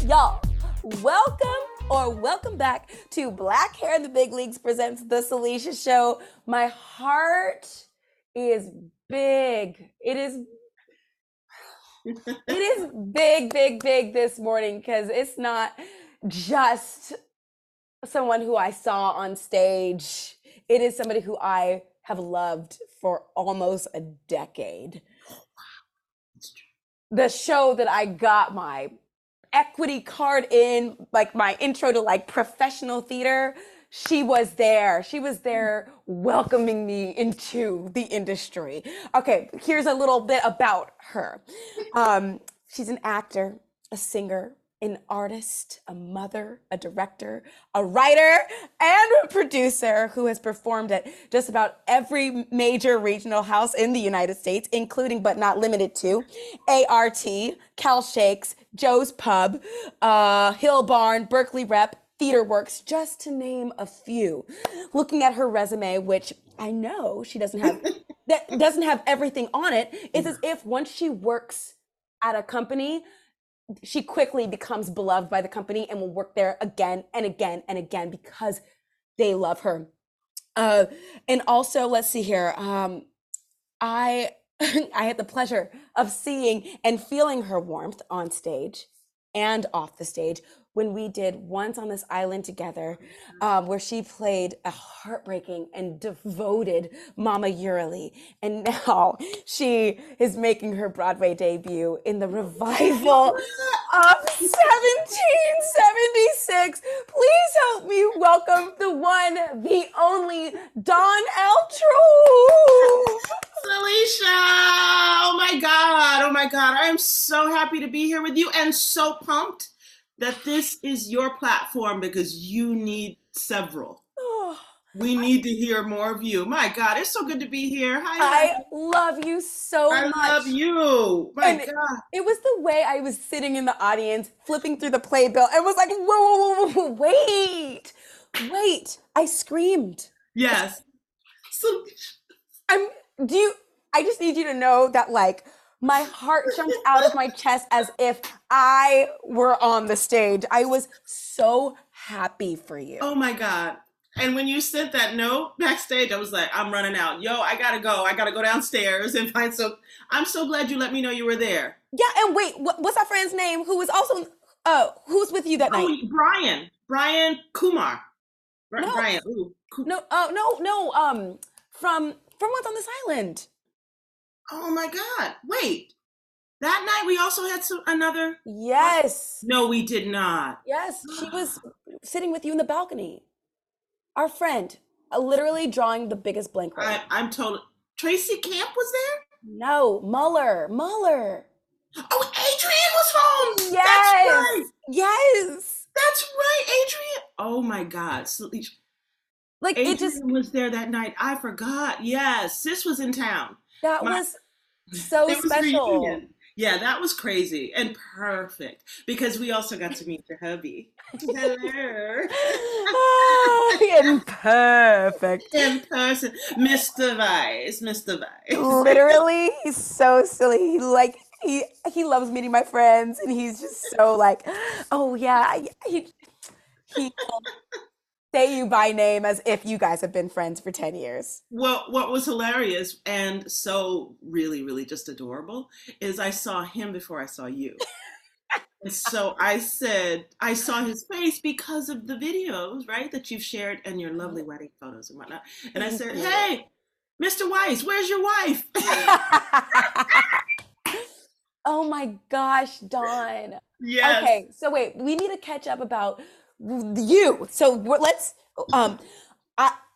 Y'all, welcome back to Black Hair in the Big Leagues presents The Salisha Show. My heart is big. It is big this morning, because it's not just someone who I saw on stage. It is somebody who I have loved for almost a decade. Wow. That's true. The show that I got my equity card in, like my intro to like professional theater, she was there welcoming me into the industry. Okay, here's a little bit about her. She's an actor, a singer, an artist, a mother, a director, a writer, and a producer who has performed at just about every major regional house in the United States, including but not limited to ART, Cal Shakes, Joe's Pub, Hill Barn, Berkeley Rep, Theater Works, just to name a few. Looking at her resume, which I know she doesn't have, that doesn't have everything on it, it's as if once she works at a company, she quickly becomes beloved by the company and will work there again and again and again because they love her. And also, let's see here, I had the pleasure of seeing and feeling her warmth on stage and off the stage when we did Once on This Island together, where she played a heartbreaking and devoted Mama Yurili. And now she is making her Broadway debut in the revival of 1776. Please help me welcome the one, the only, Don Eltrue. Felicia, oh my God. I am so happy to be here with you and so pumped that this is your platform, because you need several. Oh, we need to hear more of you. My God, it's so good to be here. Hi. I love you so much. I love you. My God. It was the way I was sitting in the audience, flipping through the playbill, and was like, whoa, wait. I screamed. Yes. I just need you to know that, like, my heart jumped out of my chest as if I were on the stage. I was so happy for you. Oh my God. And when you sent that note backstage, I was like, I'm running out. Yo, I gotta go downstairs and find some. I'm so glad you let me know you were there. Yeah, and wait, what's our friend's name who was also, who's with you that night? Brian Kumar. No. Brian. Ooh. From Once on This Island. Oh my God, wait. That night we also had another? Yes. No, we did not. Yes, she was sitting with you in the balcony. Our friend, literally drawing the biggest blank. I'm totally, Tracy Camp was there? No, Muller. Oh, Adrian was home. Yes. That's right. Yes. That's right, Adrian. Oh my God. Like, Adrian was there that night. I forgot. Yes, sis was in town. That was so special. Yeah, that was crazy and perfect because we also got to meet your hubby. Hello. Oh, and perfect. In person. Mr. Vice, Mr. Vice. Literally, he's so silly. He loves meeting my friends, and he's just so like, oh yeah, he say you by name as if you guys have been friends for 10 years. Well, what was hilarious and so really, really just adorable is I saw him before I saw you. And so I said, I saw his face because of the videos, right, that you've shared and your lovely wedding photos and whatnot. And I said, hey, Mr. Weiss, where's your wife? Oh my gosh, Don. Yes. Okay, so wait, we need to catch up about you. So let's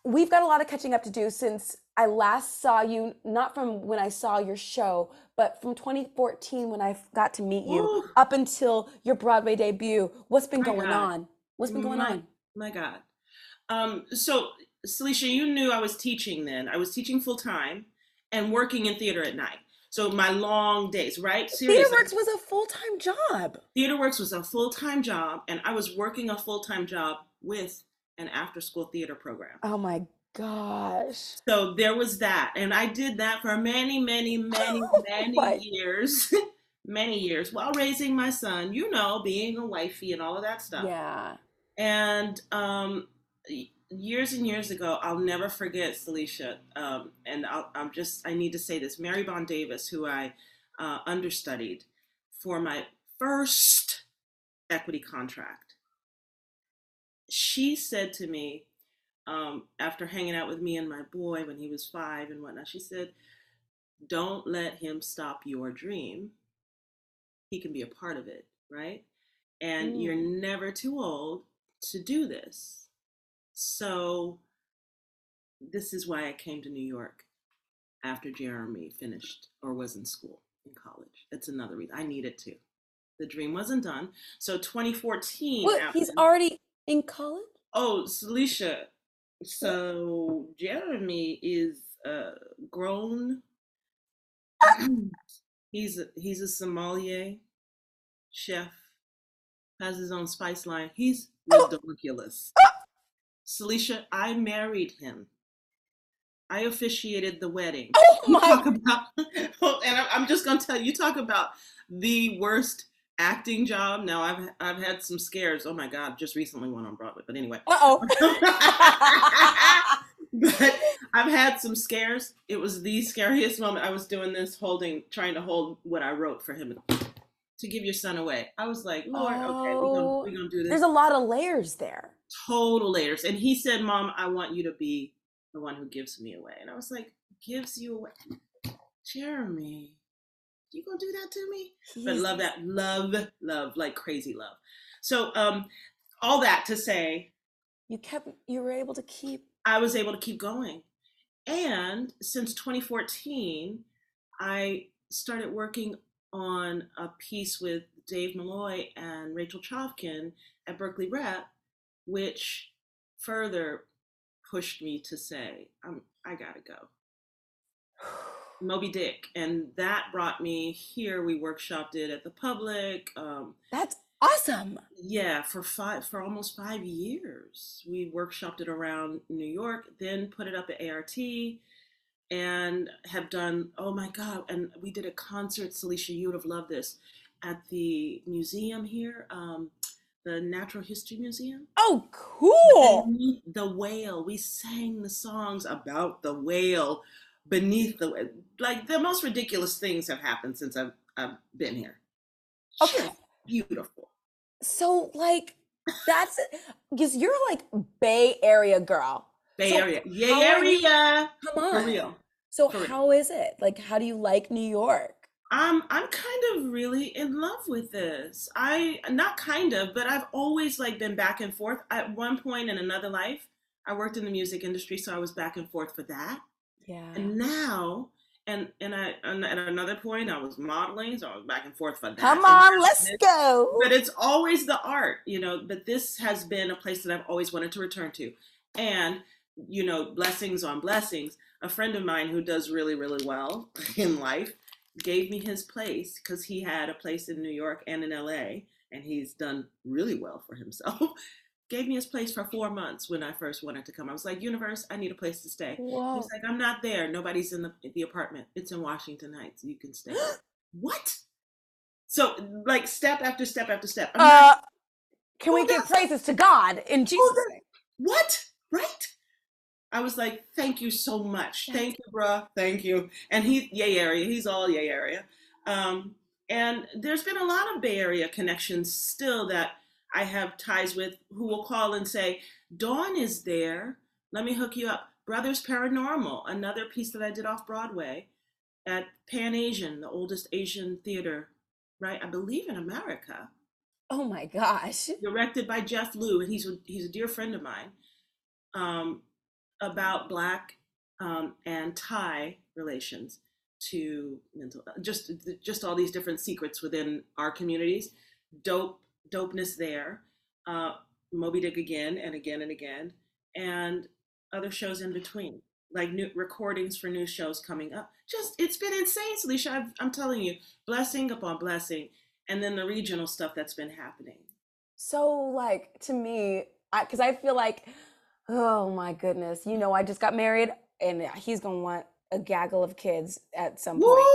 we've got a lot of catching up to do since I last saw you, not from when I saw your show, but from 2014 when I got to meet you. Ooh. Up until your Broadway debut. What's been going on? What's been going on? My God. So Salisha, you knew I was teaching then. I was teaching full time and working in theater at night. So my long days, right? Seriously. Theater Works was a full-time job. Theater Works was a full-time job, and I was working a full-time job with an after-school theater program. Oh my gosh. So there was that, and I did that for many years. Many years, while raising my son, you know, being a wifey and all of that stuff. Yeah. And years and years ago, I'll never forget, Salisha, and I need to say this, Mary Bond Davis, who I understudied for my first equity contract, she said to me, after hanging out with me and my boy when he was 5 and whatnot, she said, don't let him stop your dream. He can be a part of it, right? And you're never too old to do this. So this is why I came to New York after Jeremy finished or was in school, in college. That's another reason. I needed to. The dream wasn't done. So 2014. What? He's already in college? Oh, Salisha. So Jeremy is grown. He's a sommelier, chef, has his own spice line. He's ridiculous. Salisha, I married him. I officiated the wedding. Oh my! I'm just gonna tell you. You talk about the worst acting job. Now I've had some scares. Oh my God! Just recently one on Broadway. But anyway. But I've had some scares. It was the scariest moment. I was doing this, trying to hold what I wrote for him to give your son away. I was like, Lord, okay, we're gonna do this. There's a lot of layers there. Total layers. And he said, Mom, I want you to be the one who gives me away. And I was like, gives you away? Jeremy, you gonna do that to me? Yes. But love that. Love, like crazy love. So all that to say. I was able to keep going. And since 2014, I started working on a piece with Dave Malloy and Rachel Chavkin at Berkeley Rep, which further pushed me to say, I gotta go. Moby Dick. And that brought me here. We workshopped it at The Public. That's awesome. Yeah, for almost 5 years. We workshopped it around New York, then put it up at ART and have done, oh my God. And we did a concert, Salisha, you would have loved this, at the museum here. The Natural History Museum. Oh, cool. Beneath the whale. We sang the songs about the whale beneath the whale. Like the most ridiculous things have happened since I've been here. Okay. Beautiful. So like that's because you're like Bay Area girl. Come on. For real. So how is it? Like how do you like New York? I'm kind of really in love with this. But I've always like been back and forth. At one point in another life, I worked in the music industry, so I was back and forth for that. Yeah. And now, and at another point, I was modeling, so I was back and forth for that. Come on, let's go. But it's always the art, you know. But this has been a place that I've always wanted to return to, and you know, blessings on blessings. A friend of mine who does really, really well in life gave me his place because he had a place in New York and in LA, and he's done really well for himself. Gave me his place for 4 months when I first wanted to come. I was like, universe, I need a place to stay. Whoa. He's like, I'm not there. Nobody's in the apartment. It's in Washington Heights. You can stay. What? So like step after step after step. Can we give praises to God in Jesus' name? What? Right? I was like, thank you so much. Thank you, bruh. Thank you. And he, yay area. He's all yay area. And there's been a lot of Bay Area connections still that I have ties with, who will call and say, Dawn is there. Let me hook you up. Brothers Paranormal, another piece that I did off Broadway at Pan-Asian, the oldest Asian theater, right? I believe in America. Oh my gosh. Directed by Jeff Liu, and he's a dear friend of mine, about Black and Thai relations to mental, just all these different secrets within our communities. Dopeness there, Moby Dick again and again and again, and other shows in between, like new recordings for new shows coming up. Just, it's been insane, Salisha. I'm telling you, blessing upon blessing, and then the regional stuff that's been happening. So like, to me, because I feel like, oh my goodness, you know, I just got married and he's gonna want a gaggle of kids at some point.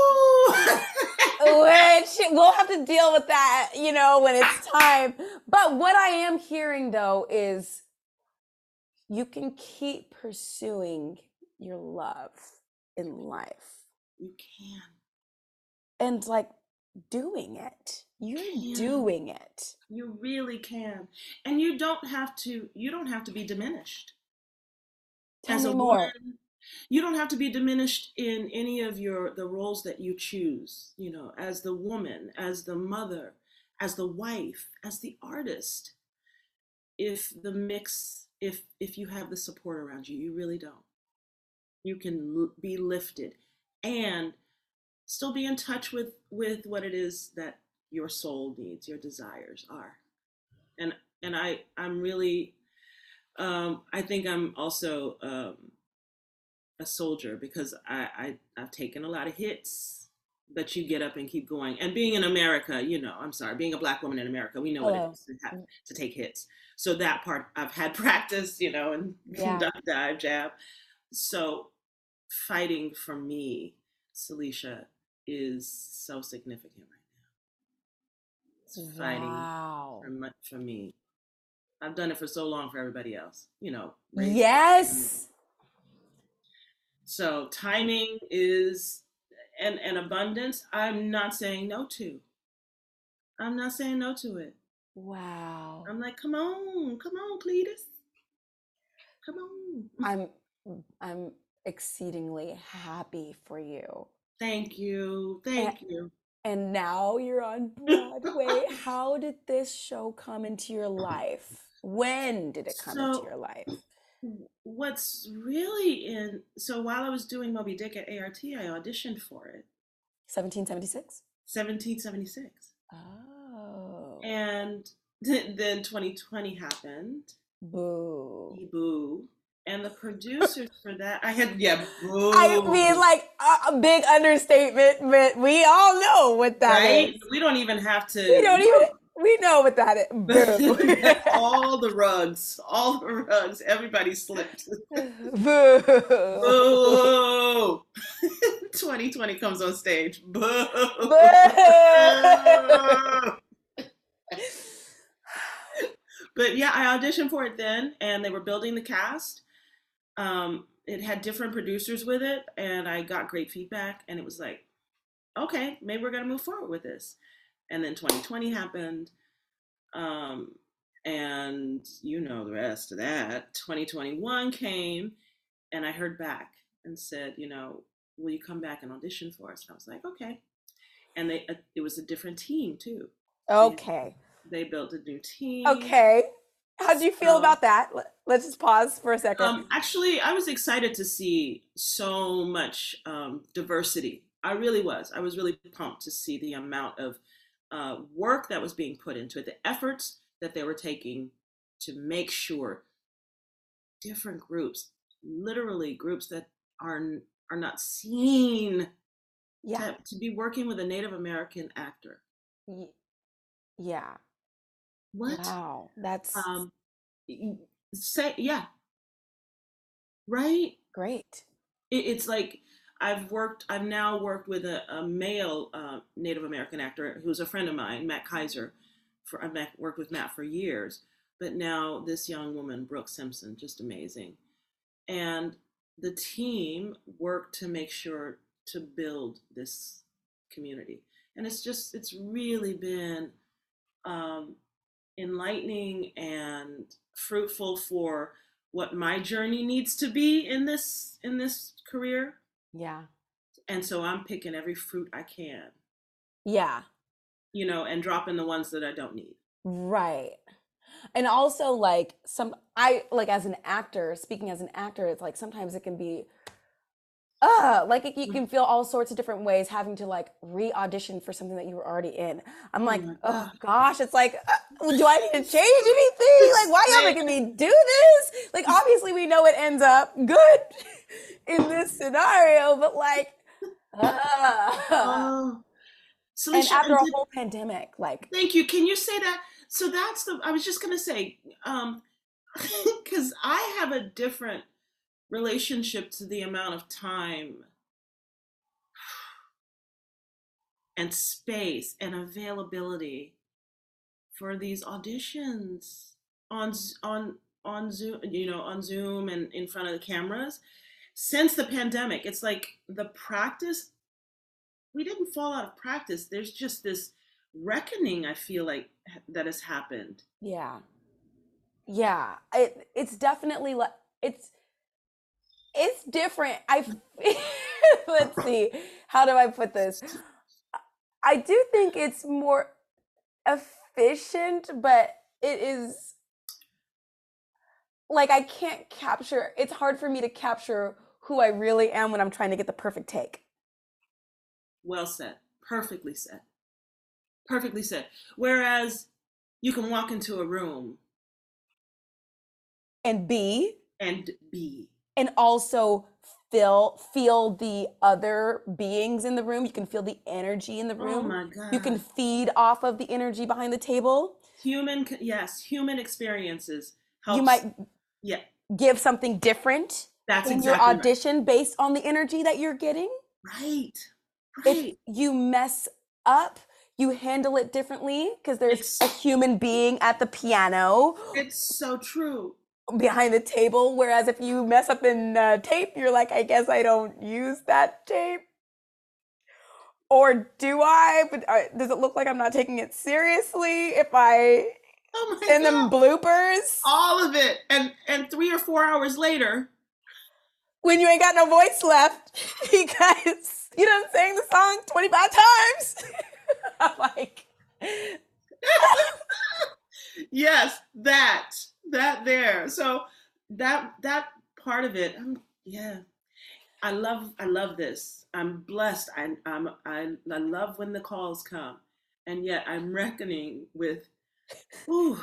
Which we'll have to deal with that, you know, when it's time. But what I am hearing, though, is you can keep pursuing your love in life. You can. And like doing it. You're doing it. You really can. And you don't have to be diminished. Tell me more. You don't have to be diminished in any of the roles that you choose, you know, as the woman, as the mother, as the wife, as the artist. If you have the support around you, you really don't. You can be lifted and still be in touch with what it is that your soul needs, your desires are. And I'm really, I think I'm also, a soldier, because I've taken a lot of hits, but you get up and keep going. And being in America, you know, I'm sorry, being a Black woman in America, we know what it is to take hits. So that part I've had practice, you know, and duck, dive, jab. So fighting for me, Salisha, is so significant right now. It's fighting for me. I've done it for so long for everybody else, you know. Right? Yes. So timing is an abundance. I'm not saying no to. I'm not saying no to it. Wow. I'm like, come on, Cletus. Come on. I'm exceedingly happy for you. Thank you. Thank you. And now you're on Broadway. How did this show come into your life? When did it come into your life? What's really so while I was doing Moby Dick at ART, I auditioned for it. 1776? 1776. Oh. And then 2020 happened. Boo. Boo. And the producers for that, boo. I mean, like, a big understatement, but we all know what that is. We don't even have to. We know what that is. Boo. all the rugs, everybody slipped. Boo. Boo. 2020 comes on stage. Boo. Boo. But yeah, I auditioned for it then, and they were building the cast. It had different producers with it, and I got great feedback, and it was like, okay, maybe we're gonna move forward with this. And then 2020 happened, and you know the rest of that. 2021 came, and I heard back and said, you know, will you come back and audition for us? And I was like, okay. And it was a different team too. Okay. They built a new team. Okay. How do you feel about that? Let's just pause for a second. Actually, I was excited to see so much diversity. I really was. I was really pumped to see the amount of work that was being put into it, the efforts that they were taking to make sure different groups, literally groups that are not seen Yeah. To be working with a Native American actor. Yeah. What? Wow. That's Right? Great. It's like I've now worked with a male Native American actor who's a friend of mine, Matt Kaiser. I've worked with Matt for years, but now this young woman, Brooke Simpson, just amazing. And the team worked to make sure to build this community. And it's really been enlightening and fruitful for what my journey needs to be in this career. Yeah. And so I'm picking every fruit I can. Yeah. You know, and dropping the ones that I don't need. Right. And also as an actor, speaking as an actor, it's like sometimes it can be, you can feel all sorts of different ways having to re-audition for something that you were already in. I'm like, oh gosh, it's like, do I need to change anything? Like, why are y'all making me do this? Like, obviously we know it ends up good in this scenario, but Salisha, and after a whole pandemic, Thank you. Can you say that? So that's I was just going to say, because I have a different relationship to the amount of time and space and availability for these auditions on Zoom, on Zoom and in front of the cameras. Since the pandemic, it's like the practice, we didn't fall out of practice. There's just this reckoning, I feel like, that has happened. Yeah. Yeah. It's definitely it's different. Let's see, how do I put this? I do think it's more efficient, but it is I can't capture, it's hard for me to capture who I really am when I'm trying to get the perfect take. Well said. Perfectly said. Perfectly said. Whereas you can walk into a room and be. And also feel the other beings in the room. You can feel the energy in the room. Oh my God. You can feed off of the energy behind the table. Human experiences helps. You might give something different your audition based on the energy that you're getting. Right. If you mess up, you handle it differently because there's a human being at the piano. It's so true. Behind the table, whereas if you mess up in tape, you're like, I guess I don't use that tape, or do I? But does it look like I'm not taking it seriously if I send them bloopers? All of it, and 3 or 4 hours later, when you ain't got no voice left, because you done sang the song 25 times. I'm like, yes, that there. So that part of it, I love this. I'm blessed. I love when the calls come, and yet I'm reckoning with, do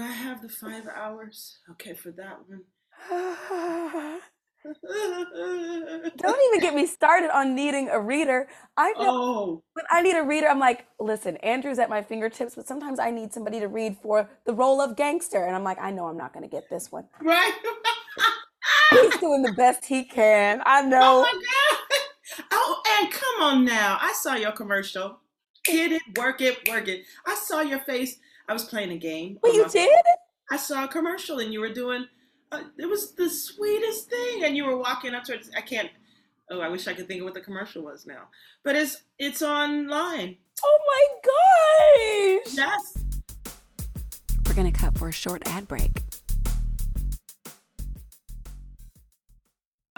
I have the 5 hours? Okay, for that one. Don't even get me started on needing a reader. I know when I need a reader, I'm like, listen, Andrew's at my fingertips, but sometimes I need somebody to read for the role of gangster, and I'm like, I know I'm not gonna get this one. Right. He's doing the best he can. I know. Oh my God. Oh, and come on now. I saw your commercial. Get it, work it, work it. I saw your face. I was playing a game. Well, you did? I saw a commercial and you were doing it was the sweetest thing, and you were walking up to it. I wish I could think of what the commercial was now, but it's online. Oh my gosh. Yes. We're gonna cut for a short ad break.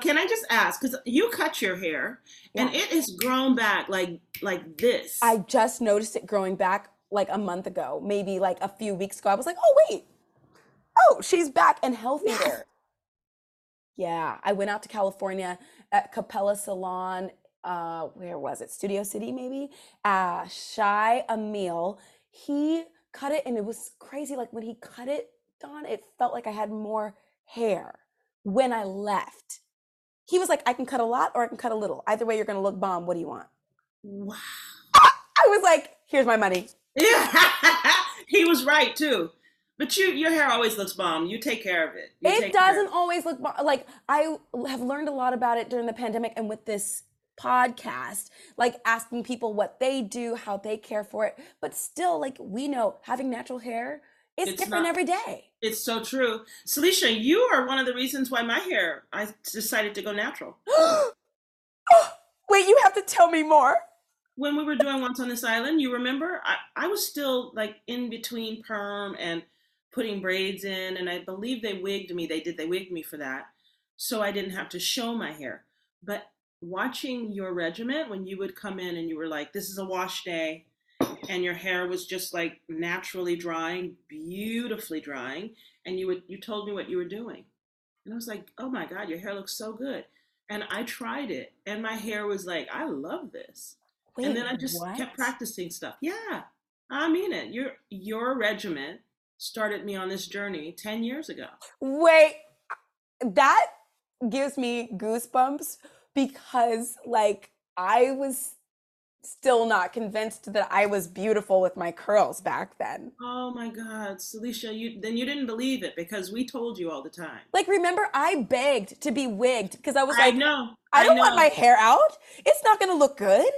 Can I just ask, because you cut your hair and it is grown back like this. I just noticed it growing back a month ago, maybe a few weeks ago. I was like, oh, she's back and healthier. Yes. Yeah, I went out to California at Capella Salon. Where was it? Studio City, maybe? Shy Emil. He cut it and it was crazy. When he cut it, Don, it felt like I had more hair when I left. He was like, I can cut a lot or I can cut a little. Either way, you're going to look bomb. What do you want? Wow. I was like, here's my money. Yeah. He was right, too. But your hair always looks bomb. You take care of it. It doesn't always look bomb. Like, I have learned a lot about it during the pandemic and with this podcast, like asking people what they do, how they care for it. But still, like, we know having natural hair is different every day. It's so true. Salisha, you are one of the reasons why my hair, I decided to go natural. Oh, wait, you have to tell me more. When we were doing Once on this Island, you remember, I was still like in between perm and putting braids in, and I believe they wigged me. They wigged me for that. So I didn't have to show my hair. But watching your regimen, when you would come in and you were like, this is a wash day, and your hair was just like naturally drying, beautifully drying, and you told me what you were doing. And I was like, oh my God, your hair looks so good. And I tried it, and my hair was like, I love this. Wait, and then I just kept practicing stuff. Yeah, I mean it. Your regimen started me on this journey 10 years ago. Wait, that gives me goosebumps because like I was still not convinced that I was beautiful with my curls back then. Oh my God, Salisha, you didn't believe it because we told you all the time. Like, remember, I begged to be wigged because I was like, I don't want my hair out. It's not going to look good.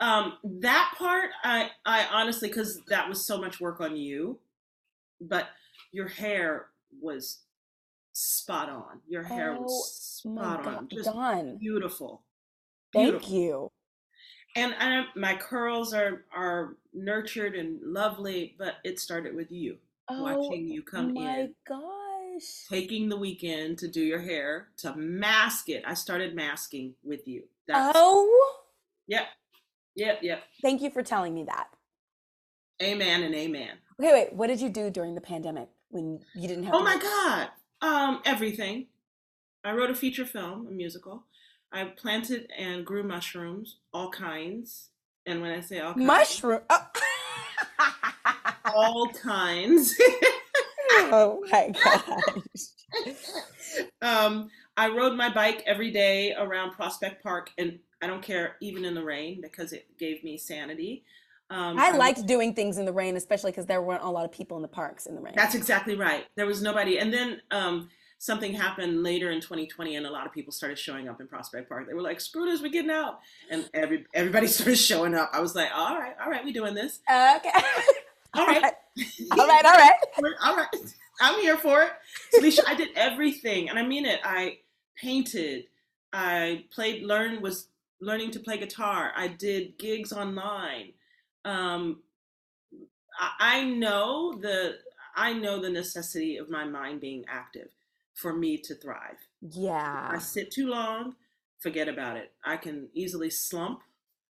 That part, I honestly, because that was so much work on you, but your hair was spot on. Your hair was spot on. Just beautiful. Thank you. And my curls are nurtured and lovely, but it started with you, watching you come in. Oh my gosh. Taking the weekend to do your hair, to mask it. I started masking with you. Yep. Thank you for telling me that. Amen and amen. Okay, wait, what did you do during the pandemic when you didn't have God. Everything. I wrote a feature film, a musical. I planted and grew mushrooms, all kinds. And when I say all kinds. Mushroom. Oh. All kinds. Oh my gosh. I rode my bike every day around Prospect Park, and I don't care, even in the rain, because it gave me sanity. I liked doing things in the rain, especially because there weren't a lot of people in the parks in the rain. That's exactly right. There was nobody. And then, something happened later in 2020, and a lot of people started showing up in Prospect Park. They were like, screw this, we're getting out. And everybody started showing up. I was like, all right, we're doing this. Okay. All right. I'm here for it. Salisha, I did everything, and I mean it. I painted. I was learning to play guitar. I did gigs online. I know the necessity of my mind being active for me to thrive. Yeah. If I sit too long, forget about it. I can easily slump.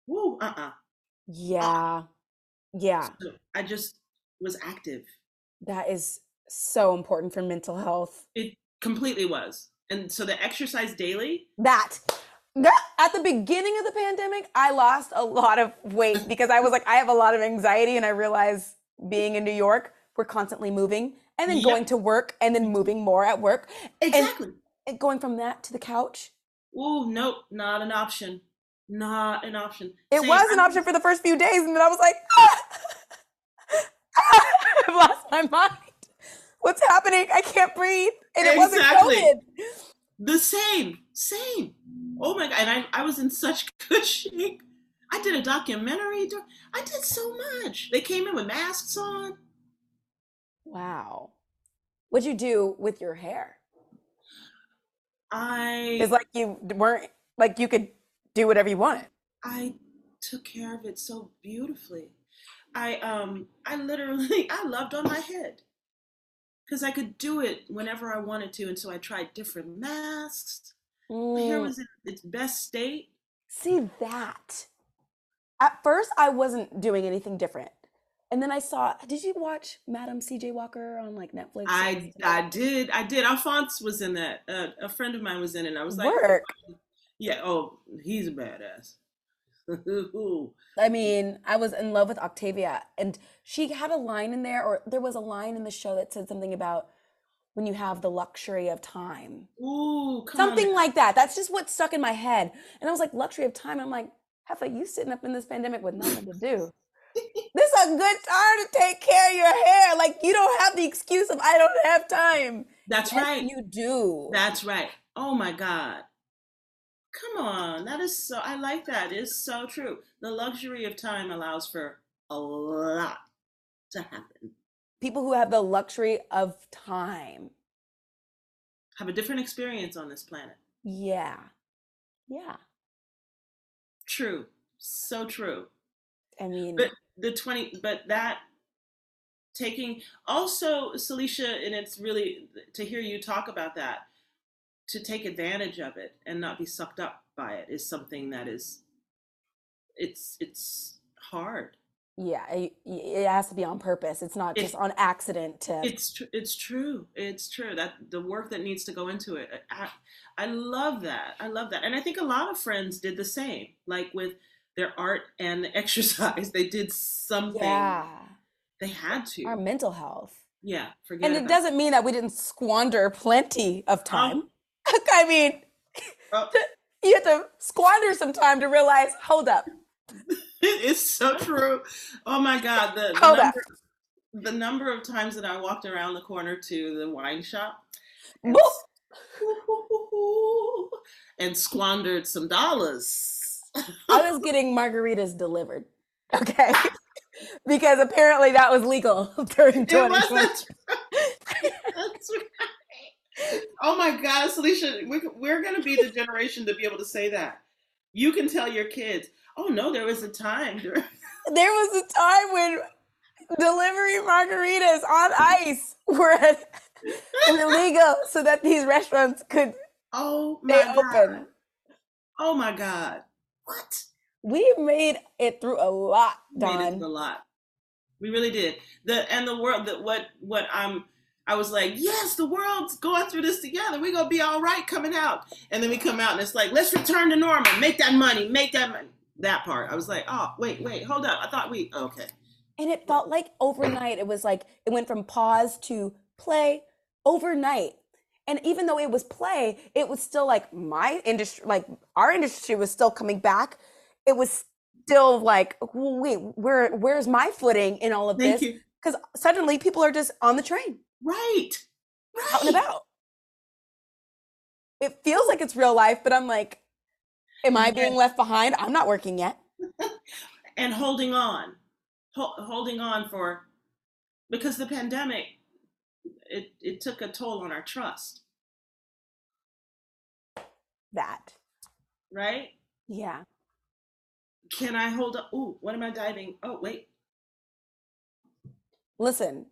Woo, Yeah. So I just was active. That is so important for mental health. It completely was. And so the exercise daily. That. At the beginning of the pandemic, I lost a lot of weight because I was like, I have a lot of anxiety, and I realized being in New York, we're constantly moving. And then going to work, and then moving more at work. Exactly. And going from that to the couch. Ooh, nope, not an option. Not an option. It was an option for the first few days, and then I was like, I've lost my mind. What's happening? I can't breathe. And it wasn't COVID. The same. Oh my God, and I was in such good shape. I did a documentary. I did so much. They came in with masks on. Wow. What'd you do with your hair? It's like you weren't, like you could do whatever you wanted. I took care of it so beautifully. I loved on my head because I could do it whenever I wanted to. And so I tried different masks. My hair was in its best state. See that? At first I wasn't doing anything different. And then I saw, did you watch Madam C.J. Walker on like Netflix? I did. Alphonse was in that. A friend of mine was in it. And I was like, he's a badass. I mean, I was in love with Octavia, and she had a line in there, or there was a line in the show that said something about when you have the luxury of time. Ooh, come something on. Like that. That's just what stuck in my head. And I was like, luxury of time. I'm like, Heffa, you sitting up in this pandemic with nothing to do. This is a good time to take care of your hair. Like, you don't have the excuse of, I don't have time. That's yes, right. You do. That's right. Oh my God. Come on. That is so, I like that. It's so true. The luxury of time allows for a lot to happen. People who have the luxury of time have a different experience on this planet. Yeah. Yeah. True. So true. I mean, but that taking also, Salisha, and it's really to hear you talk about that, to take advantage of it and not be sucked up by it is something that is, it's hard. Yeah. It has to be on purpose. It's not just on accident. It's true. That the work that needs to go into it. I love that. I love that. And I think a lot of friends did the same, like with their art and the exercise. They did something. Yeah. They had to. Our mental health. Yeah. Forget and it doesn't mean that we didn't squander plenty of time. I mean, you have to squander some time to realize, hold up. It's so true. Oh my God. The number of times that I walked around the corner to the wine shop and squandered some dollars. I was getting margaritas delivered. Okay. Because apparently that was legal during 2020. That's right. Oh my God, Salisha, we're going to be the generation to be able to say that. You can tell your kids, oh no, there was a time. There was a time when delivery margaritas on ice were illegal so that these restaurants could open. Oh my God. What? We made it through a lot, Don. Made it through a lot. We really did. The world that what I was like, yes, the world's going through this together. We're going to be all right coming out. And then we come out and it's like, let's return to normal. Make that money. That part. I was like, oh, wait, hold up. I thought okay. And it felt like overnight. It was like, it went from pause to play overnight. And even though it was play, it was still like our industry was still coming back. It was still like, wait, where's my footing in all of this? Because suddenly people are just on the train. Right. Out and about. It feels like it's real life, but I'm like, am I being left behind? I'm not working yet. And holding on for, because the pandemic, it took a toll on our trust. That. Right? Yeah. Can I hold up? Ooh, what am I diving? Oh, wait. Listen,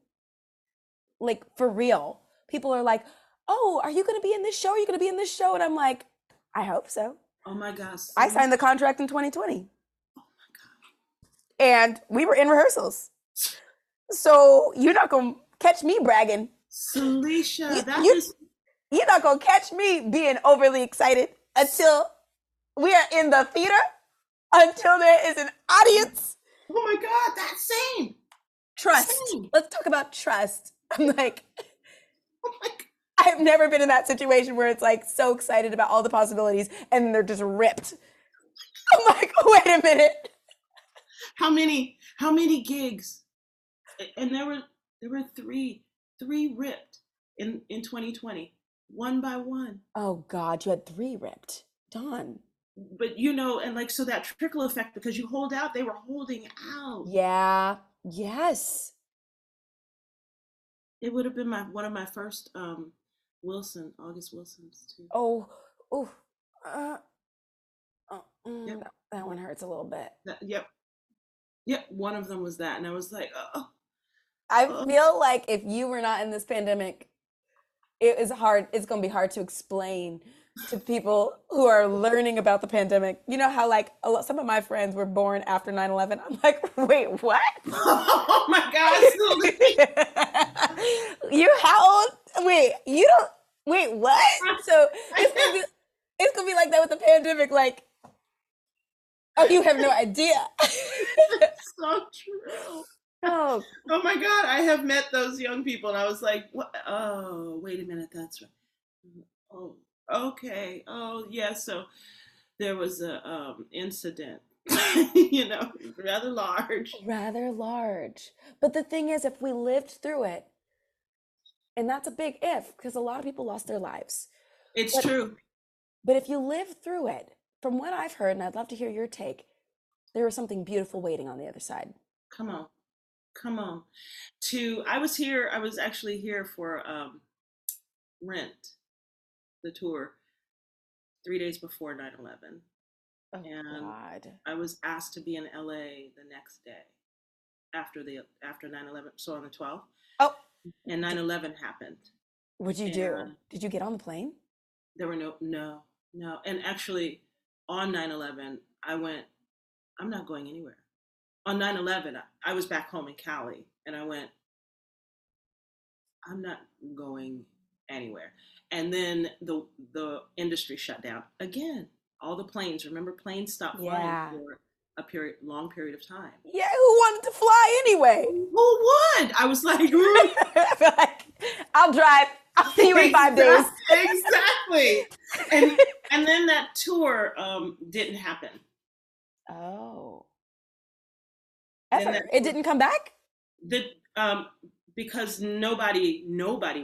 like for real, people are like, oh, are you going to be in this show? Are you going to be in this show? And I'm like, I hope so. Oh my gosh. I signed the contract in 2020. Oh my God. And we were in rehearsals. So you're not going to catch me bragging. Salisha, you're not going to catch me being overly excited until we are in the theater, until there is an audience. Oh my God, that same. Trust. Same. Let's talk about trust. I'm like, oh my God. I've never been in that situation where it's like so excited about all the possibilities and they're just ripped. I'm like, wait a minute. How many gigs? And there were three ripped in 2020, one by one. Oh God, you had three ripped. Done. But and like, so that trickle effect, because you hold out, they were holding out. Yeah. Yes. It would have been one of my first, August Wilson's too. Yep. That one hurts a little bit. Yep. One of them was that, and I was like, I feel like if you were not in this pandemic, it is hard. It's going to be hard to explain to people who are learning about the pandemic. You know how like some of my friends were born after 9/11. I'm like, wait, what? Oh my God! You how old? Wait, you don't. Wait, what? So it's gonna be like that with the pandemic. Like, oh, you have no idea. That's so true. Oh. Oh my God, I have met those young people, and I was like, what? Oh, wait a minute, that's right. Oh, okay. Oh, yeah, so there was a incident, you know, rather large. Rather large. But the thing is, if we lived through it, and that's a big if, because a lot of people lost their lives. It's true. But if you live through it, from what I've heard, and I'd love to hear your take, there was something beautiful waiting on the other side. Come on. Come on. I was actually here for Rent, the tour, 3 days before 9/11. Oh, and God. I was asked to be in LA the next day after 9/11, so on the 12th. Oh. And 9/11 happened. What'd you do? Did you get on the plane? There were no. And actually on 9/11, I went, I'm not going anywhere. On 9/11, I was back home in Cali, and I went, I'm not going anywhere. And then the industry shut down again. All the planes, remember, planes stopped flying for a long period of time. Yeah, who wanted to fly anyway? Who would? I was like, I'll drive. I'll see you in 5 days. Exactly. and then that tour didn't happen. Oh. It didn't come back? Because nobody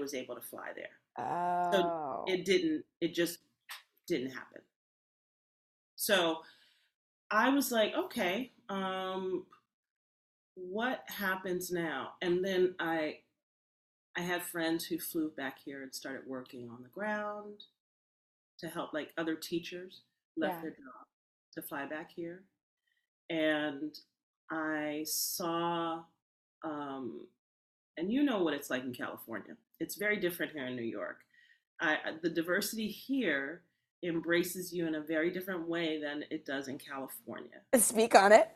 was able to fly there. Oh. So it just didn't happen. So I was like, okay, what happens now? And then I had friends who flew back here and started working on the ground to help, like other teachers left their job to fly back here. And I saw, and you know what it's like in California. It's very different here in New York. The diversity here embraces you in a very different way than it does in California. Speak on it.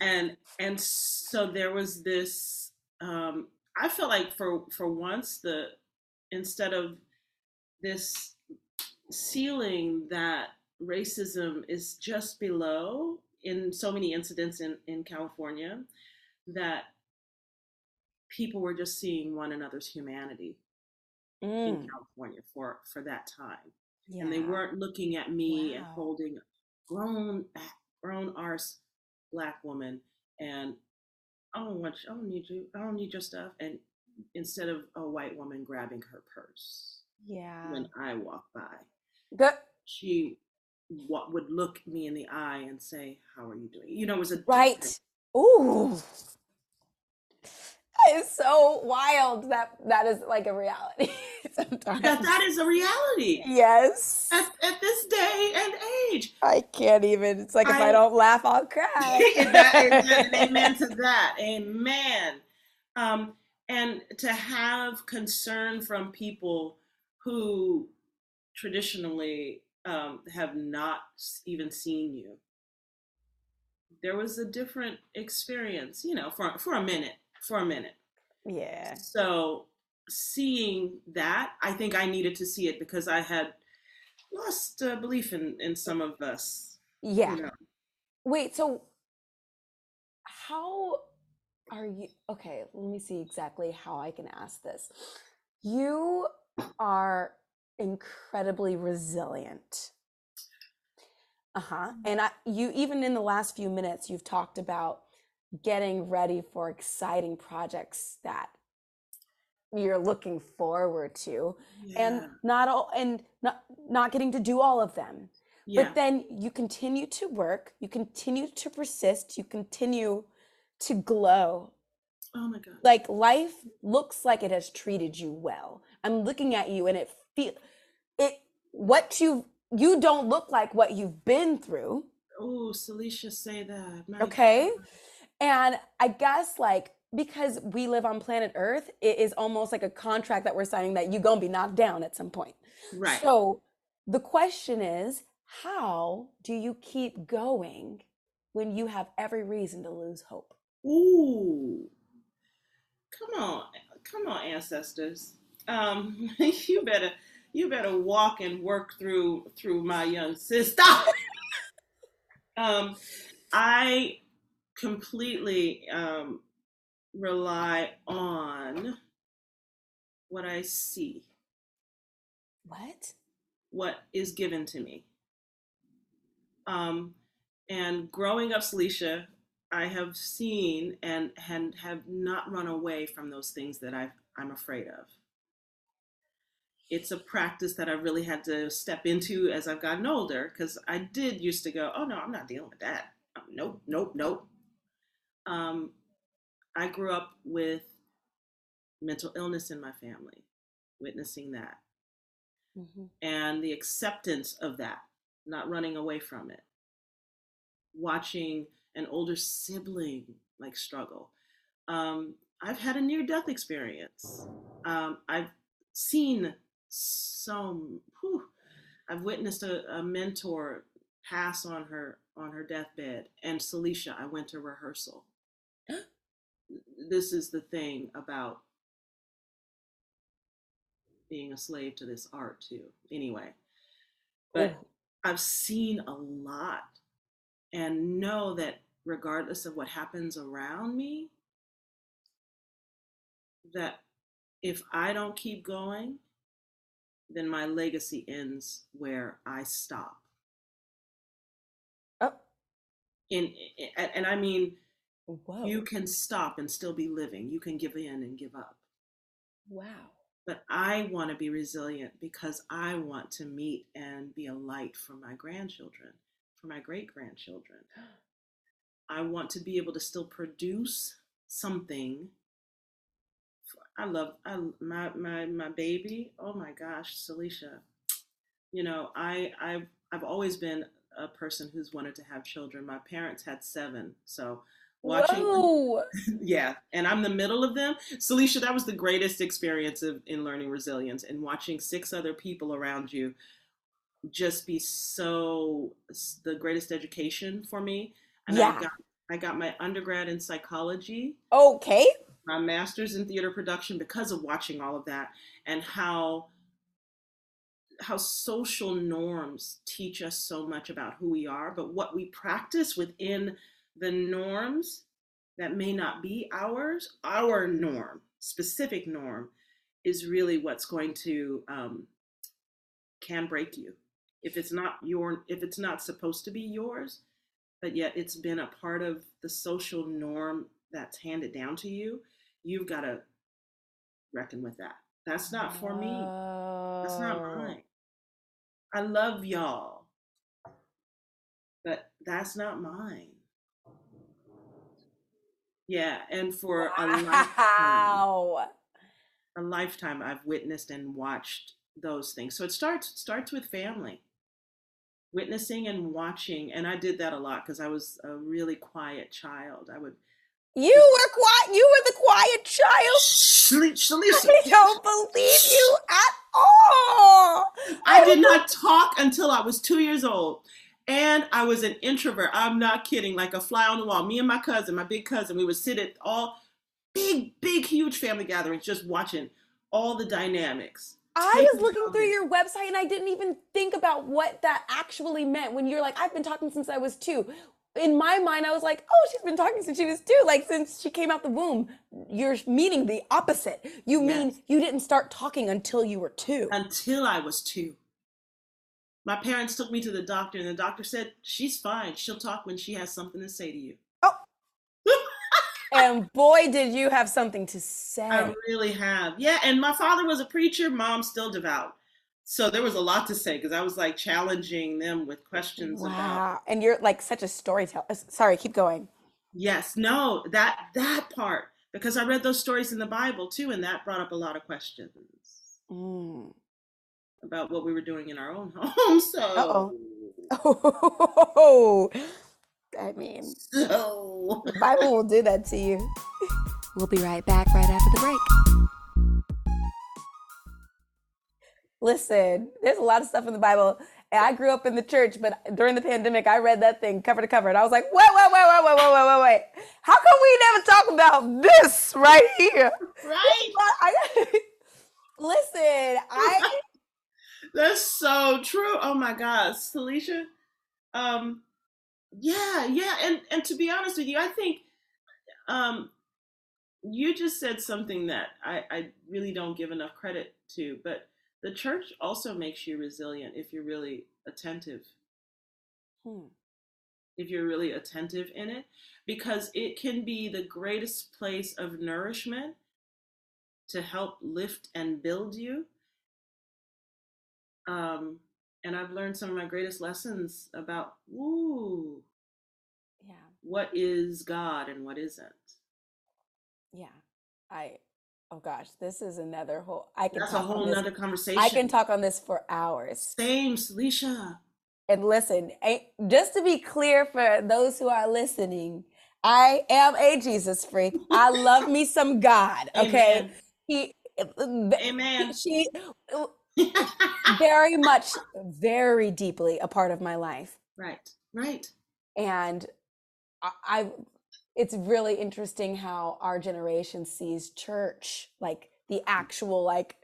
and so there was this, I felt like for once, instead of this ceiling that racism is just below, in so many incidents in California, that people were just seeing one another's humanity in California for that time. Yeah. And they weren't looking at me and holding a grown arse Black woman and I don't need you, I don't need your stuff. And instead of a white woman grabbing her purse when I walk by, she would look me in the eye and say, "How are you doing?" You know, it was a right. Ooh, that is so wild. That is like a reality. Sometimes that is a reality. Yes. At this day and age, I can't even. It's like if I don't laugh, I'll cry. Amen to that. Amen. And to have concern from people who traditionally have not even seen you. There was a different experience, you know, for a minute. Yeah. So seeing that, I think I needed to see it because I had lost belief in some of us. Yeah. You know. Wait, so how are you? Okay, let me see exactly how I can ask this. You are incredibly resilient. And you, even in the last few minutes, you've talked about getting ready for exciting projects that you're looking forward to, and not getting to do all of them, but then you continue to work, you continue to persist, you continue to glow. Oh my God. Like, life looks like it has treated you well. I'm looking at you and you don't look like what you've been through. Oh, Salisha, say that. My God. And I guess, like, because we live on planet Earth, it is almost like a contract that we're signing that you're going to be knocked down at some point. Right. So the question is, how do you keep going when you have every reason to lose hope? Ooh, come on, ancestors. You better walk and work through my young sister. I completely rely on what I see. What? What is given to me. And growing up, Salisha, I have seen and have not run away from those things that I'm afraid of. It's a practice that I really had to step into as I've gotten older, because I did used to go, oh no, I'm not dealing with that. Nope, nope, nope. I grew up with mental illness in my family, witnessing that. Mm-hmm. And the acceptance of that, not running away from it. Watching an older sibling like struggle. I've had a near-death experience. I've seen some, I've witnessed a mentor pass on her deathbed. And Salisha, I went to rehearsal. This is the thing about being a slave to this art too. Anyway, but I've seen a lot and know that regardless of what happens around me, that if I don't keep going, then my legacy ends where I stop. Oh. And I mean, whoa. You can stop and still be living. You can give in and give up. Wow. But I want to be resilient because I want to meet and be a light for my grandchildren, for my great-grandchildren. I want to be able to still produce something. I love my baby. Oh my gosh, Salisha. You know, I've always been a person who's wanted to have children. My parents had 7, so watching them, yeah, and I'm the middle of them. Salisha, that was the greatest experience in learning resilience, and watching 6 other people around you just be so the greatest education for me. And yeah. I got my undergrad in psychology. Okay. My master's in theater production because of watching all of that, and how social norms teach us so much about who we are, but what we practice within the norms that may not be ours, our norm, specific norm, is really what's going to, can break you. If it's not supposed to be yours, but yet it's been a part of the social norm that's handed down to you, you've got to reckon with that. That's not for me. That's not mine. I love y'all, but that's not mine. Yeah, and for a lifetime, I've witnessed and watched those things. So it starts with family, witnessing and watching. And I did that a lot because I was a really quiet child. You were the quiet child. Salisha, I don't believe you at all. I did not talk until I was 2 years old. And I was an introvert. I'm not kidding. Like a fly on the wall. Me and my cousin, my big cousin, we would sit at all big, huge family gatherings, just watching all the dynamics. I was looking through your website and I didn't even think about what that actually meant. When you're like, I've been talking since I was 2. In my mind, I was like, oh, she's been talking since she was 2. Like since she came out the womb. You're meaning the opposite. You mean you didn't start talking until you were 2. Until I was 2. My parents took me to the doctor and the doctor said, she's fine. She'll talk when she has something to say to you. Oh, and boy, did you have something to say. I really have. Yeah. And my father was a preacher. Mom still devout. So there was a lot to say because I was like challenging them with questions. Wow. About. And you're like such a storyteller. Sorry, keep going. Yes. No, that part, because I read those stories in the Bible too. And that brought up a lot of questions. Mm. About what we were doing in our own home, so. Oh, I mean, so. The Bible will do that to you. We'll be right back right after the break. Listen, there's a lot of stuff in the Bible. And I grew up in the church, but during the pandemic, I read that thing cover to cover, and I was like, wait. How come we never talk about this right here? Right? Listen, I... That's so true. Oh my God, Salisha. Yeah. And to be honest with you, I think you just said something that I really don't give enough credit to, but the church also makes you resilient if you're really attentive. If you're really attentive in it, because it can be the greatest place of nourishment to help lift and build you. And I've learned some of my greatest lessons about, ooh, yeah, what is God and what isn't. Yeah, oh gosh, this is another whole, that's a whole nother conversation. I can talk on this for hours. Same, Salisha. And listen, just to be clear for those who are listening, I am a Jesus freak. I love me some God. Okay. Amen. She very much, very deeply a part of my life. Right. Right. And it's really interesting how our generation sees church, like the actual, like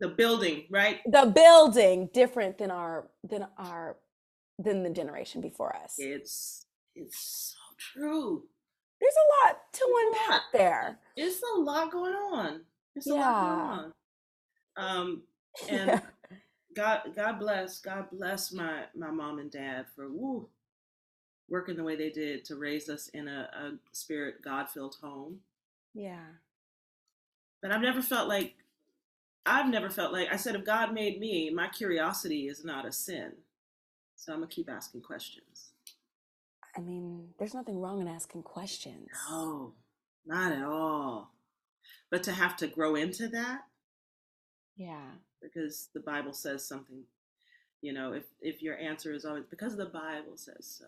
the building, right? The building, different than the generation before us. It's so true. There's a lot to unpack there. It's a lot going on. It's a lot going on. And God bless my mom and dad for working the way they did to raise us in a spirit God-filled home. Yeah. But I've never felt like, I said, if God made me, my curiosity is not a sin. So I'm gonna keep asking questions. I mean, there's nothing wrong in asking questions. No, not at all. But to have to grow into that. Yeah. Because the Bible says something, you know, if your answer is always because the Bible says so.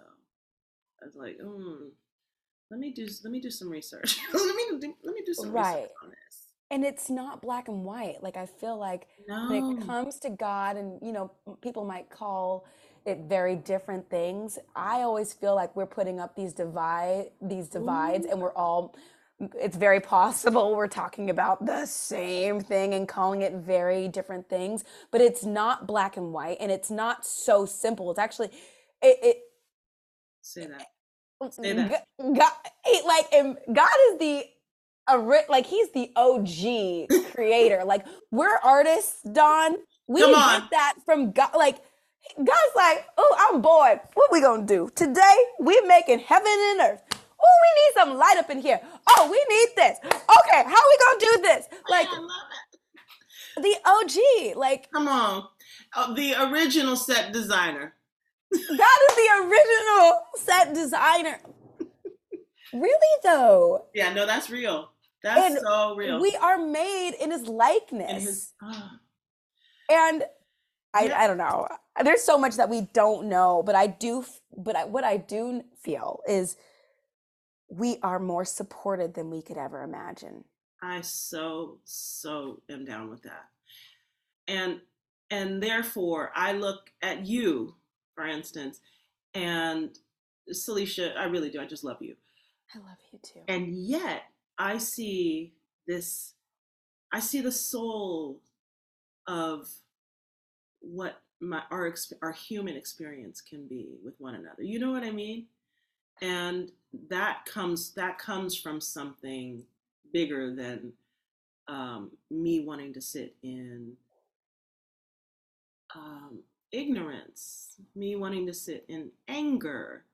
I was like, let me do some research. let me do some research on this. And it's not black and white. Like, I feel like when it comes to God, and, you know, people might call it very different things. I always feel like we're putting up these divides, and it's very possible we're talking about the same thing and calling it very different things, but it's not black and white, and it's not so simple. It's actually, Say that. God is he's the OG creator. Like, we're artists, Don. We get that from God. Like, God's like, oh, I'm bored. What we gonna do today? We're making heaven and earth. Oh, we need some light up in here. Oh, we need this. Okay, how we gonna do this? Like, I love it. The OG. Like, come on, the original set designer. God is the original set designer. Really though. Yeah, no, that's real. That's and so real. We are made in his likeness. I don't know. There's so much that we don't know, what I do feel is we are more supported than we could ever imagine. I so am down with that. And therefore I look at you, for instance, and Salisha, I really do. I just love you. I love you too. And yet I see the soul of what our human experience can be with one another. You know what I mean? And that comes from something bigger than me wanting to sit in ignorance, me wanting to sit in anger,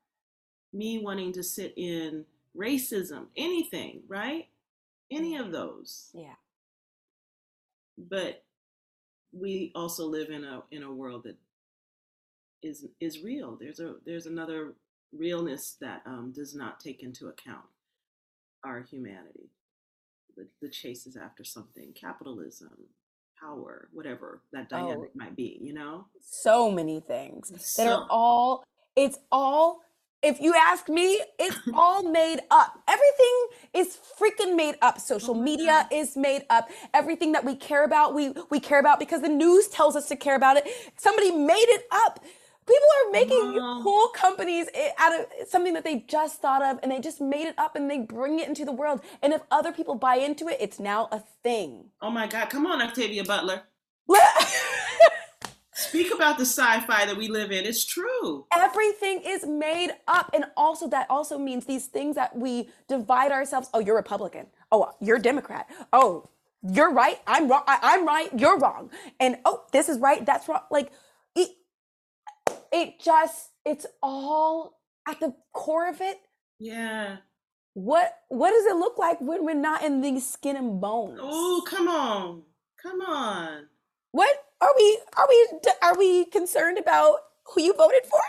me wanting to sit in racism, anything, right? Any of those. Yeah. But we also live in a world that is real. There's another realness that does not take into account our humanity. The chase is after something, capitalism, power, whatever that dynamic might be, you know? So many things that are all, it's all, if you ask me, it's all made up. Everything is freaking made up. Social media is made up. Everything that we care about, we care about because the news tells us to care about it. Somebody made it up. People are making whole companies out of something that they just thought of, and they just made it up, and they bring it into the world. And if other people buy into it, it's now a thing. Oh my God. Come on, Octavia Butler. Speak about the sci-fi that we live in. It's true. Everything is made up. And also that also means these things that we divide ourselves. Oh, you're Republican. Oh, you're Democrat. Oh, you're right. I'm wrong. I'm right. You're wrong. And oh, this is right. That's wrong. Like it just, it's all at the core of it. Yeah. What does it look like when we're not in these skin and bones? Oh, come on. Come on. What are we concerned about who you voted for?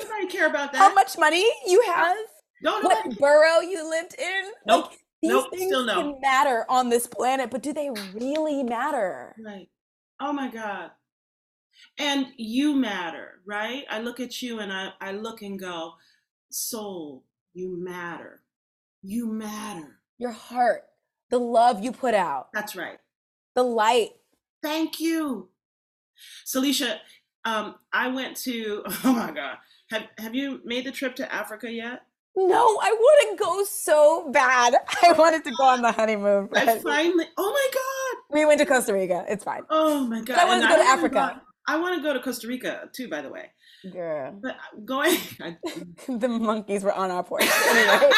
Nobody care about that. How much money you have? Don't what nobody. Borough you lived in? Nope. Like, these things still no. can matter on this planet, but do they really matter? Right. Oh my God. And you matter, right? I look at you and I look and go, soul, you matter. You matter. Your heart, the love you put out. That's right. The light. Thank you. Salisha, I went to, oh my God. Have you made the trip to Africa yet? No, I want to go so bad. I wanted to go on the honeymoon. But I finally, oh my God. We went to Costa Rica. It's fine. Oh my God. I wanted to go to Africa. I want to go to Costa Rica too, by the way. Yeah. But going. The monkeys were on our porch. Anyway.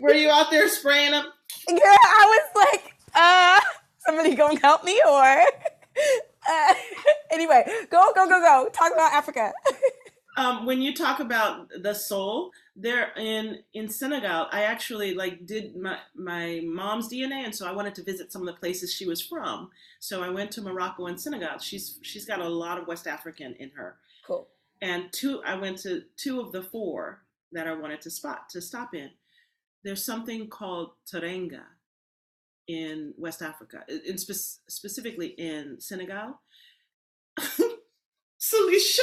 Were you out there spraying them? Girl, I was like, somebody gonna help me or? Anyway, go. Talk about Africa. When you talk about the soul, there in Senegal, I actually like did my mom's DNA, and so I wanted to visit some of the places she was from. So I went to Morocco and Senegal. She's got a lot of West African in her. Cool. And I went to two of the four that I wanted to stop in. There's something called terenga in West Africa, in specifically in Senegal. Salisha,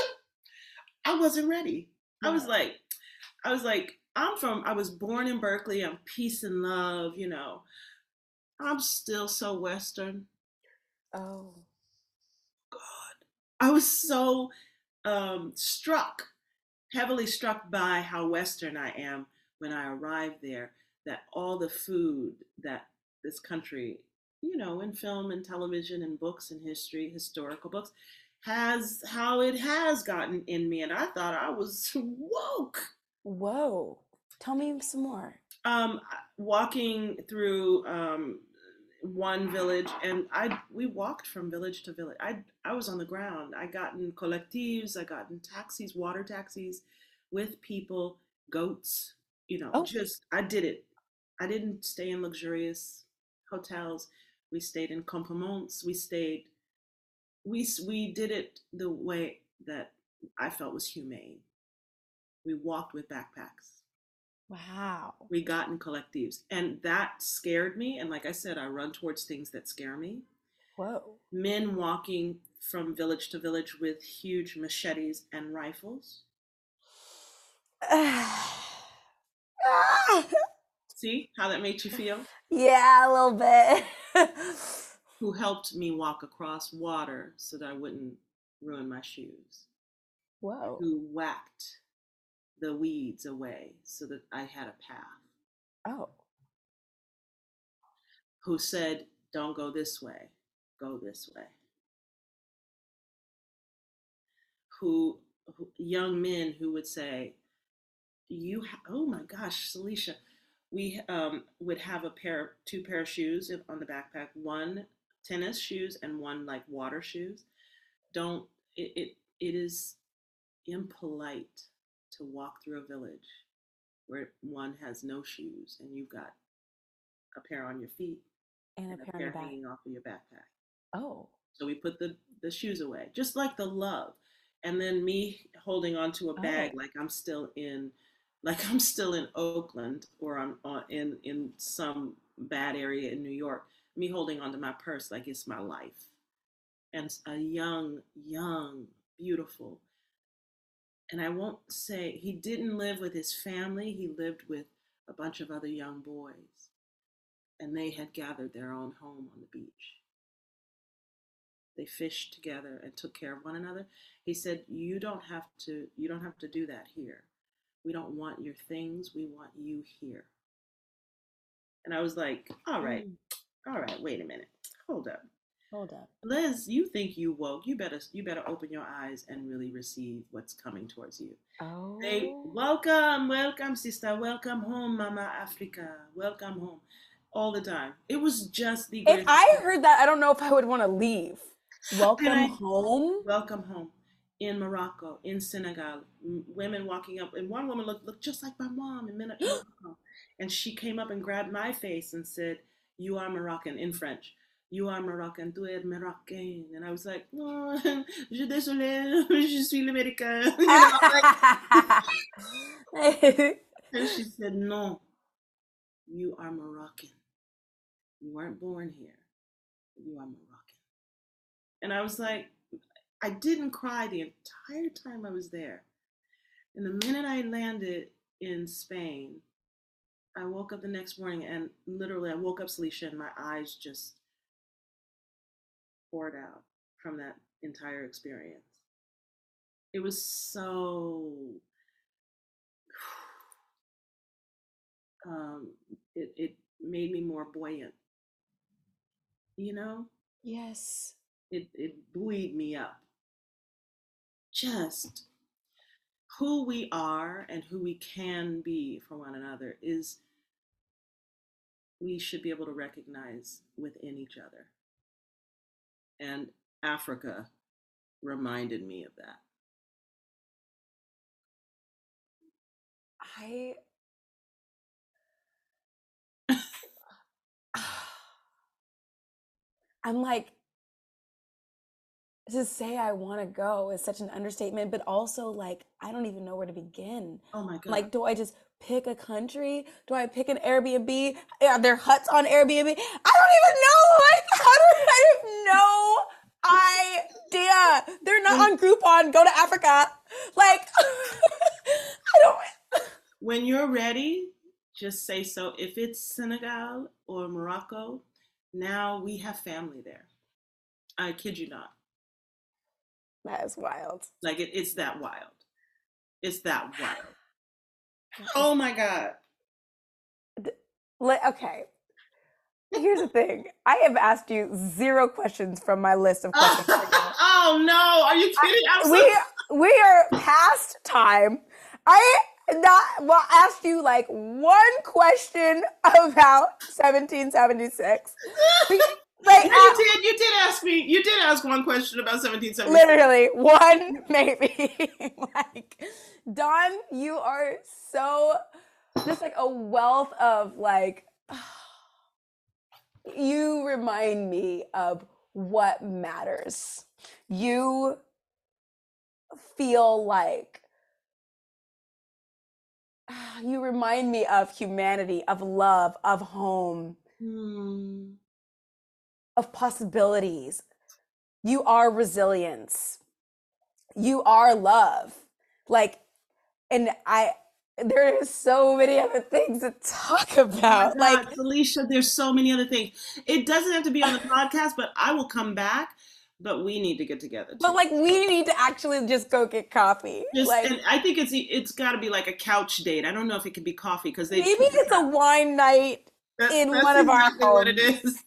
I wasn't ready. No. I was like, I was born in Berkeley. I'm peace and love, you know. I'm still so Western. Oh God, I was so heavily struck by how Western I am. When I arrived there, that all the food that this country, you know, in film and television and books and history, historical books, has gotten in me. And I thought I was woke. Whoa. Tell me some more. Walking through one village, and we walked from village to village. I was on the ground. I got in collectives. I got in taxis, water taxis with people, goats. You know, oh. Just, I did it. I didn't stay in luxurious hotels. We stayed in campements. We did it the way that I felt was humane. We walked with backpacks. Wow. We got in collectives. And that scared me. And like I said, I run towards things that scare me. Whoa. Men walking from village to village with huge machetes and rifles. See how that made you feel? Yeah, a little bit. Who helped me walk across water so that I wouldn't ruin my shoes. Whoa. Who whacked the weeds away so that I had a path. Oh. Who said, don't go this way, go this way. Who young men who would say, oh my gosh, Salisha, we would have two pair of shoes on the backpack, one tennis shoes and one like water shoes. It is impolite to walk through a village where one has no shoes and you've got a pair on your feet and a pair hanging off of your backpack. Oh. So we put the shoes away, just like the love. And then me holding onto a bag like I'm still in. Like I'm still in Oakland or I'm in some bad area in New York, me holding onto my purse like it's my life. And a young, beautiful. And I won't say, he didn't live with his family. He lived with a bunch of other young boys. And they had gathered their own home on the beach. They fished together and took care of one another. He said, you don't have to do that here. We don't want your things. We want you here. And I was like, all right, wait a minute. Hold up. Hold up. Liz, you think you woke. You better open your eyes and really receive what's coming towards you. Oh. They welcome, sister. Welcome home, Mama Africa. Welcome home. All the time. It was just the greatest. If I heard that, I don't know if I would want to leave. Welcome home. Welcome home. In Morocco, in Senegal, women walking up, and one woman looked just like my mom in Morocco, and she came up and grabbed my face and said, "You are Moroccan," in French. "You are Moroccan, tu es Moroccan." And I was like, "No, je désolé, je suis l'Américain." You know, like, and she said, "No, you are Moroccan. You weren't born here, but you are Moroccan." And I was like, I didn't cry the entire time I was there. And the minute I landed in Spain, I woke up the next morning and literally I woke up, Salisha, and my eyes just poured out from that entire experience. It was so, it made me more buoyant, you know? Yes. It buoyed me up. Just who we are and who we can be for one another is, we should be able to recognize within each other. And Africa reminded me of that. I'm like, to say I want to go is such an understatement, but also like, I don't even know where to begin. Oh my God. Like, do I just pick a country? Do I pick an Airbnb? Are there huts on Airbnb? I don't even know. Like, I have no idea. They're not on Groupon. Go to Africa. Like, I don't. When you're ready, just say so. If it's Senegal or Morocco, now we have family there. I kid you not. That is wild. Like, it's that wild. It's that wild. Oh my God. Okay. Here's the thing. I have asked you 0 questions from my list of questions. Oh no. Are you kidding? We are past time. I will ask you like one question about 1776. Like, you did ask me. You did ask one question about 1776. Literally one, maybe. Like, Don, you are so just like a wealth of like. You remind me of what matters. You feel like. You remind me of humanity, of love, of home. Mm. Of possibilities. You are resilience. You are love. Like, and there are so many other things to talk about. Oh God, like, Felicia, there's so many other things. It doesn't have to be on the podcast, but I will come back. But we need to get together. But like, we need to actually just go get coffee. And I think it's got to be like a couch date. I don't know if it could be coffee because maybe it's a wine night in one of our homes. That's what it is.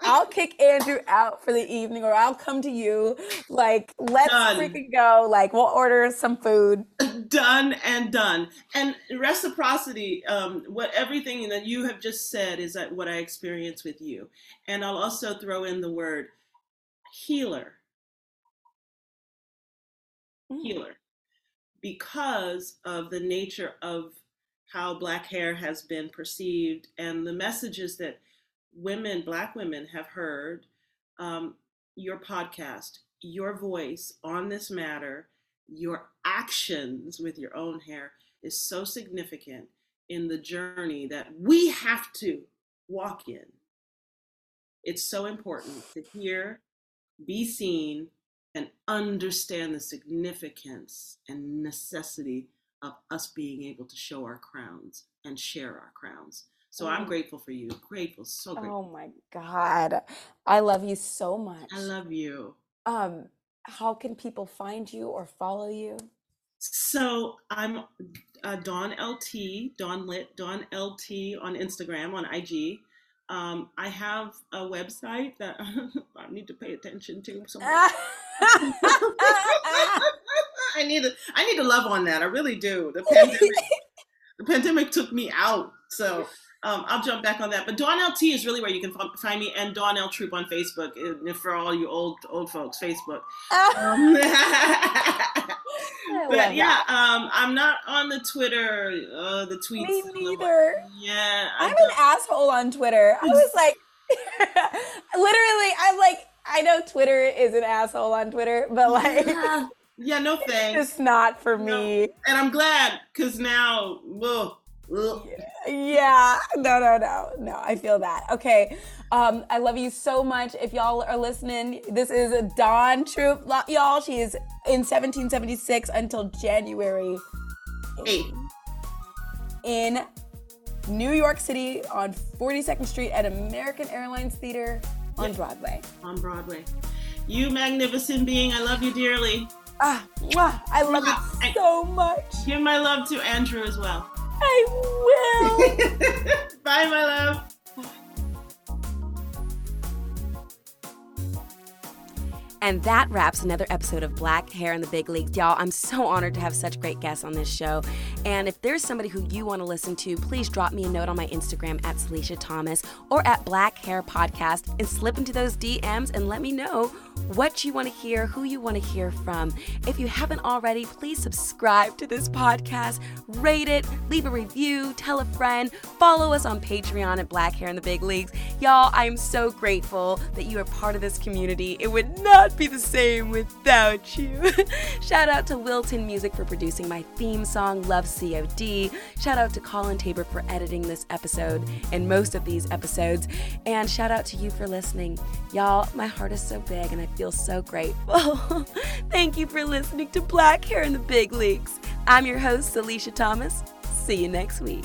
I'll kick Andrew out for the evening, or I'll come to you. Like, let's freaking go. Like, we'll order some food. Done. And reciprocity, what everything that you have just said is that what I experience with you. And I'll also throw in the word healer. Mm. Healer. Because of the nature of how Black hair has been perceived and the messages that women, Black women have heard, your podcast, your voice on this matter, your actions with your own hair is so significant in the journey that we have to walk in. It's so important to hear, be seen, and understand the significance and necessity of us being able to show our crowns and share our crowns. So I'm grateful for you. Grateful, so grateful. Oh my God. I love you so much. I love you. How can people find you or follow you? So I'm Don LT, Don Lit, Don LT on Instagram, on IG. I have a website that I need to pay attention to. I need to love on that. I really do. The pandemic took me out. So I'll jump back on that. But Don LT is really where you can find me, and Don L Troop on Facebook, for all you old folks, Facebook. But yeah, I'm not on the Twitter, the tweets. Me neither. Yeah. I'm an asshole on Twitter. I was like, literally, I'm like, I know Twitter is an asshole on Twitter, but like. Yeah, no thanks. It's just not for me. And I'm glad, because now, Yeah, no, I feel that. Okay, I love you so much. If y'all are listening, this is Don Troop, y'all. She is in 1776 until January 8th in New York City on 42nd Street at American Airlines Theater on Broadway. You magnificent being, I love you dearly. I love you so much. Give my love to Andrew as well. I will. Bye, my love. And that wraps another episode of Black Hair in the Big League. Y'all, I'm so honored to have such great guests on this show. And if there's somebody who you want to listen to, please drop me a note on my Instagram at Salisha Thomas or at Black Hair Podcast and slip into those DMs and let me know what you want to hear, who you want to hear from. If you haven't already, please subscribe to this podcast, rate it, leave a review, tell a friend, follow us on Patreon at Black Hair in the Big Leagues. Y'all, I'm so grateful that you are part of this community. It would not be the same without you. Shout out to Wilton Music for producing my theme song, Love COD. Shout out to Colin Tabor for editing this episode and most of these episodes. And shout out to you for listening. Y'all, my heart is so big and I feel so grateful. Thank you for listening to Black Hair in the Big Leagues. I'm your host, Salisha Thomas. See you next week.